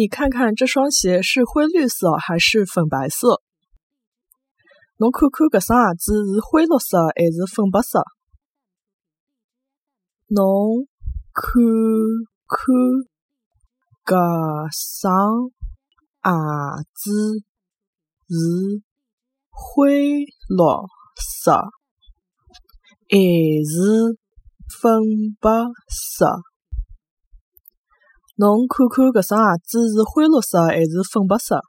你看看这双鞋是灰绿色还是粉白色？侬看看搿双鞋子是灰绿色还是粉白色？侬看看搿双鞋子是灰绿色还是粉白色？侬看看搿双鞋子是灰绿色还是粉白色？